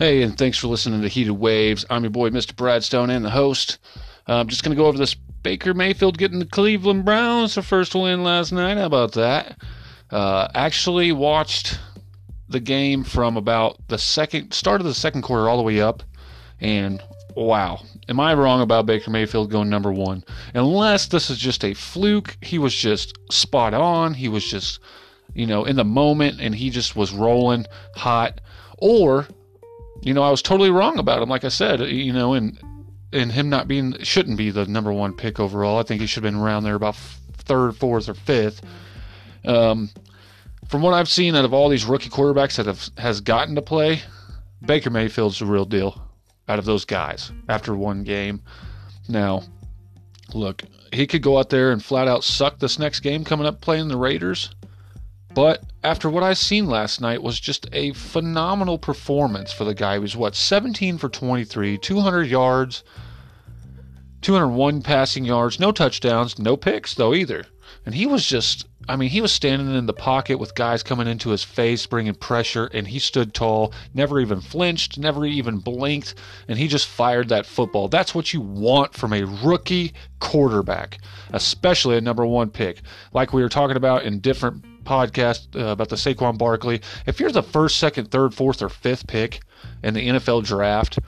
Hey, and thanks for listening to Heated Waves. I'm your boy, Mr. Bradstone, and the host. I'm just going to go over this Baker Mayfield getting the Cleveland Browns their first win last night. How about that? Actually watched the game from about the start of the second quarter all the way up, and wow, am I wrong about Baker Mayfield going number one? Unless this is just a fluke. He was just spot on. He was just, in the moment, and he just was rolling hot. Or, I was totally wrong about him, like I said, and him not being, shouldn't be the number one pick overall. I think he should have been around there about third, fourth, or fifth. From what I've seen out of all these rookie quarterbacks that has gotten to play, Baker Mayfield's the real deal out of those guys after one game. Now, look, he could go out there and flat out suck this next game coming up playing the Raiders. But after what I seen last night was just a phenomenal performance for the guy. He was, 17 for 23, 200 yards, 201 passing yards, no touchdowns, no picks, though, either. And he was just, he was standing in the pocket with guys coming into his face, bringing pressure, and he stood tall, never even flinched, never even blinked, and he just fired that football. That's what you want from a rookie quarterback, especially a number one pick. Like we were talking about in different podcast about the Saquon Barkley. If you're the first, second, third, fourth, or fifth pick in the NFL draft,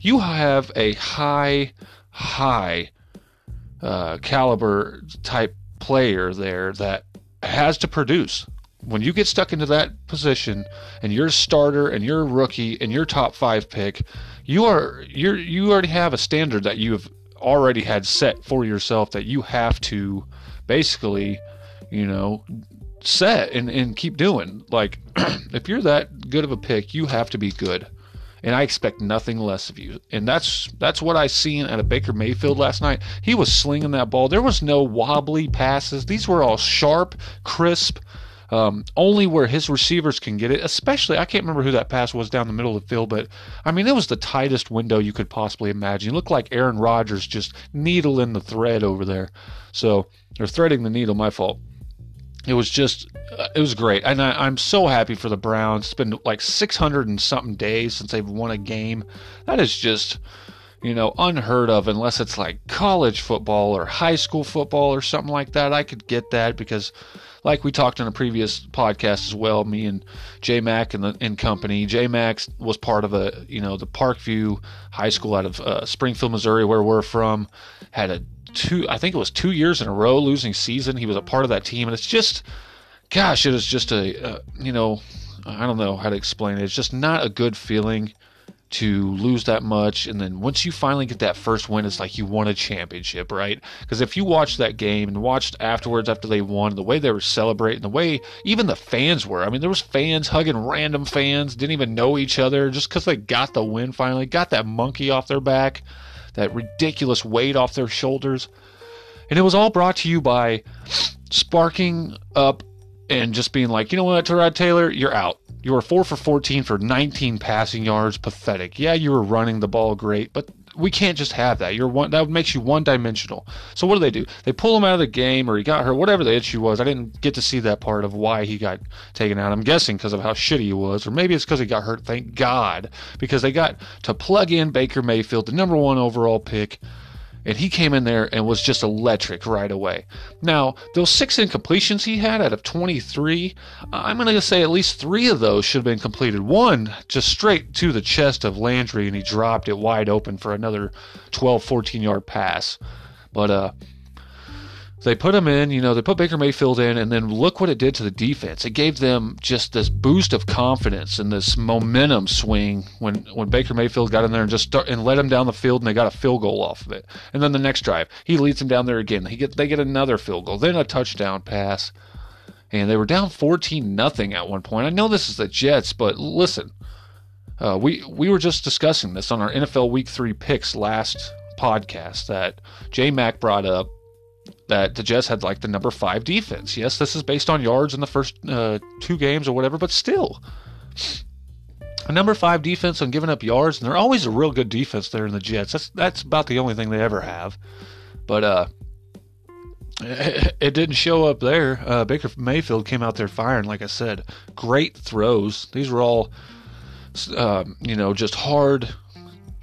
you have a high caliber type player there that has to produce. When you get stuck into that position and you're a starter and you're a rookie and you're top five pick, you already have a standard that you have already had set for yourself that you have to basically, set and keep doing. Like, if you're that good of a pick, you have to be good, and I expect nothing less of you. And that's what I seen out of Baker Mayfield last night. He was slinging that ball. There was no wobbly passes. These were all sharp, crisp, only where his receivers can get it. Especially, I can't remember who that pass was down the middle of the field, but it was the tightest window you could possibly imagine. It looked like Aaron Rodgers just needling the thread over there. So, or threading the needle, my fault. It was just, it was great. And I'm so happy for the Browns. It's been like 600 and something days since they've won a game. That is just, unheard of, unless it's like college football or high school football or something like that. I could get that because, like we talked on a previous podcast as well, me and J-Mac and company. J-Mac was part of the Parkview High School out of Springfield, Missouri, where we're from, had a 2 years in a row losing season. He was a part of that team, and it's just, gosh, it was just a I don't know how to explain it. It's just not a good feeling to lose that much, and then once you finally get that first win, it's like you won a championship, right? Because if you watched that game and watched afterwards after they won, the way they were celebrating, the way even the fans were, there was fans hugging random fans, didn't even know each other, just because they got the win finally, got that monkey off their back, that ridiculous weight off their shoulders. And it was all brought to you by sparking up and just being like, you know what, Tyrod Taylor, you're out. You were 4 for 14 for 19 passing yards. Pathetic. Yeah, you were running the ball great, but we can't just have that. That makes you one-dimensional. So what do? They pull him out of the game, or he got hurt, whatever the issue was. I didn't get to see that part of why he got taken out. I'm guessing because of how shitty he was, or maybe it's because he got hurt, thank God, because they got to plug in Baker Mayfield, the number one overall pick, and he came in there and was just electric right away. Now, those 6 incompletions he had out of 23, I'm going to say at least 3 of those should have been completed. One, just straight to the chest of Landry, and he dropped it wide open for another 12, 14-yard pass. But they put him in, they put Baker Mayfield in, and then look what it did to the defense. It gave them just this boost of confidence and this momentum swing when Baker Mayfield got in there and just led him down the field, and they got a field goal off of it. And then the next drive, he leads them down there again. They get another field goal, then a touchdown pass, and they were down 14-0 at one point. I know this is the Jets, but listen, we were just discussing this on our NFL Week 3 picks last podcast that J-Mac brought up, that the Jets had like the number 5 defense. Yes, this is based on yards in the first 2 games or whatever, but still, a number 5 defense on giving up yards, and they're always a real good defense there in the Jets. That's about the only thing they ever have. But it didn't show up there. Baker Mayfield came out there firing, like I said, great throws. These were all just hard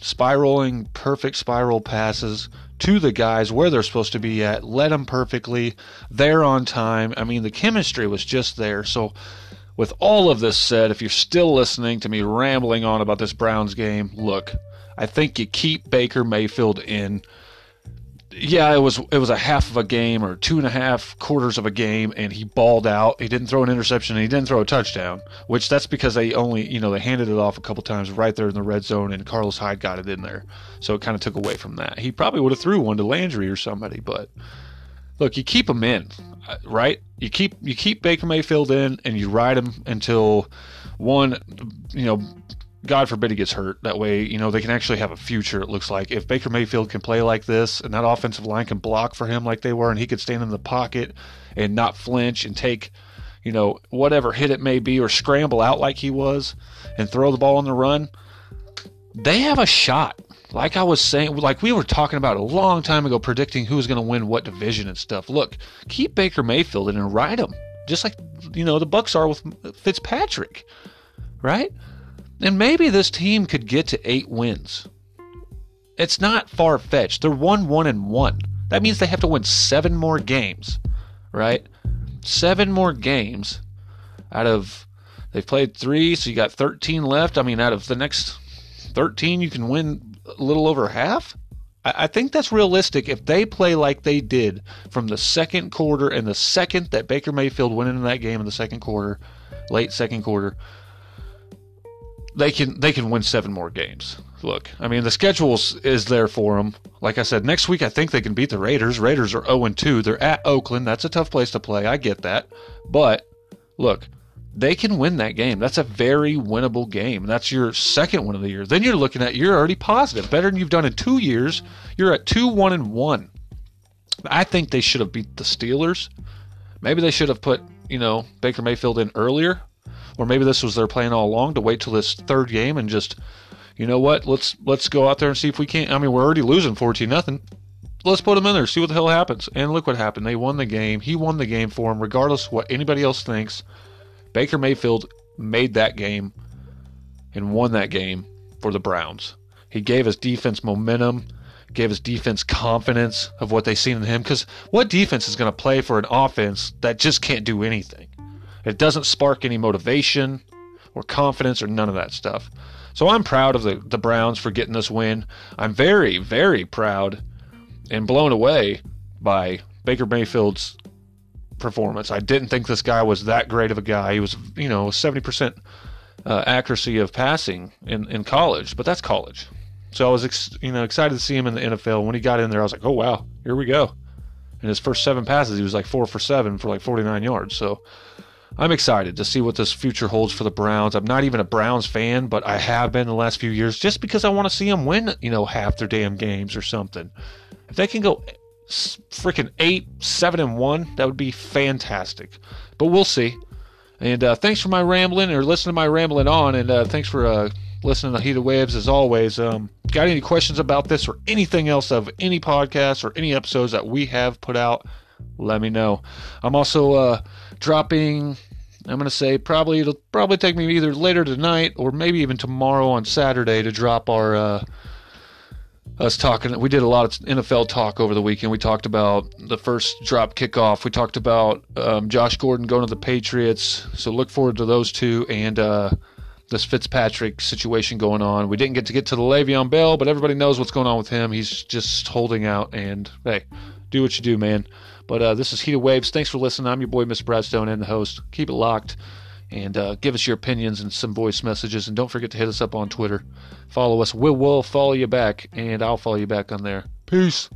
spiraling, perfect spiral passes to the guys where they're supposed to be at, led them perfectly, there on time. I mean, the chemistry was just there. So with all of this said, if you're still listening to me rambling on about this Browns game, look, I think you keep Baker Mayfield in. Yeah, it was a half of a game or 2.5 quarters of a game, and he balled out. He didn't throw an interception, and he didn't throw a touchdown, which that's because they only, they handed it off a couple times right there in the red zone, and Carlos Hyde got it in there. So it kind of took away from that. He probably would have threw one to Landry or somebody, but look, you keep him in, right? You keep Baker Mayfield in, and you ride him until one, God forbid he gets hurt. That way, they can actually have a future, it looks like. If Baker Mayfield can play like this and that offensive line can block for him like they were, and he could stand in the pocket and not flinch and take, whatever hit it may be, or scramble out like he was and throw the ball on the run, they have a shot. Like I was saying, like we were talking about a long time ago, predicting who was going to win what division and stuff. Look, keep Baker Mayfield in and ride him, just like, the Bucks are with Fitzpatrick, right? And maybe this team could get to 8 wins. It's not far-fetched. They're 1-1-1. That means they have to win 7 more games, right? 7 more games out of... They've played 3, so you got 13 left. I mean, out of the next 13, you can win a little over half. I think that's realistic if they play like they did from the second quarter, and the second that Baker Mayfield went into that game in the second quarter, late second quarter, They can win 7 more games. Look, I mean, the schedule is there for them. Like I said, next week I think they can beat the Raiders. Raiders are 0-2. They're at Oakland. That's a tough place to play. I get that. But, look, they can win that game. That's a very winnable game. That's your second win of the year. Then you're already positive. Better than you've done in 2 years. You're at 2-1-1. I think they should have beat the Steelers. Maybe they should have put, Baker Mayfield in earlier. Or maybe this was their plan all along, to wait till this third game and just, let's go out there and see if we can't. I mean, we're already losing 14-0. Let's put him in there, see what the hell happens. And look what happened. They won the game. He won the game for him, regardless of what anybody else thinks. Baker Mayfield made that game and won that game for the Browns. He gave his defense momentum, gave his defense confidence of what they seen in him. Because what defense is going to play for an offense that just can't do anything? It doesn't spark any motivation or confidence or none of that stuff. So I'm proud of the Browns for getting this win. I'm very, very proud and blown away by Baker Mayfield's performance. I didn't think this guy was that great of a guy. He was, 70% accuracy of passing in college, but that's college. So I was, excited to see him in the NFL. When he got in there, I was like, oh, wow, here we go. In his first 7 passes, he was like 4 for 7 for like 49 yards. So I'm excited to see what this future holds for the Browns. I'm not even a Browns fan, but I have been the last few years just because I want to see them win, half their damn games or something. If they can go freaking 8-7-1, that would be fantastic. But we'll see. And thanks for my rambling, or listening to my rambling on, and thanks for listening to Heated Waves as always. Got any questions about this or anything else of any podcasts or any episodes that we have put out? Let me know. I'm also dropping, I'm going to say it'll probably take me either later tonight or maybe even tomorrow on Saturday to drop our, us talking. We did a lot of NFL talk over the weekend. We talked about the first drop kickoff. We talked about Josh Gordon going to the Patriots. So look forward to those two, and this Fitzpatrick situation going on. We didn't get to the Le'Veon Bell, but everybody knows what's going on with him. He's just holding out, and hey, do what you do, man. But this is Heated Waves. Thanks for listening. I'm your boy, Mr. Bradstone, and the host. Keep it locked, and give us your opinions and some voice messages. And don't forget to hit us up on Twitter. Follow us. We'll follow you back, and I'll follow you back on there. Peace.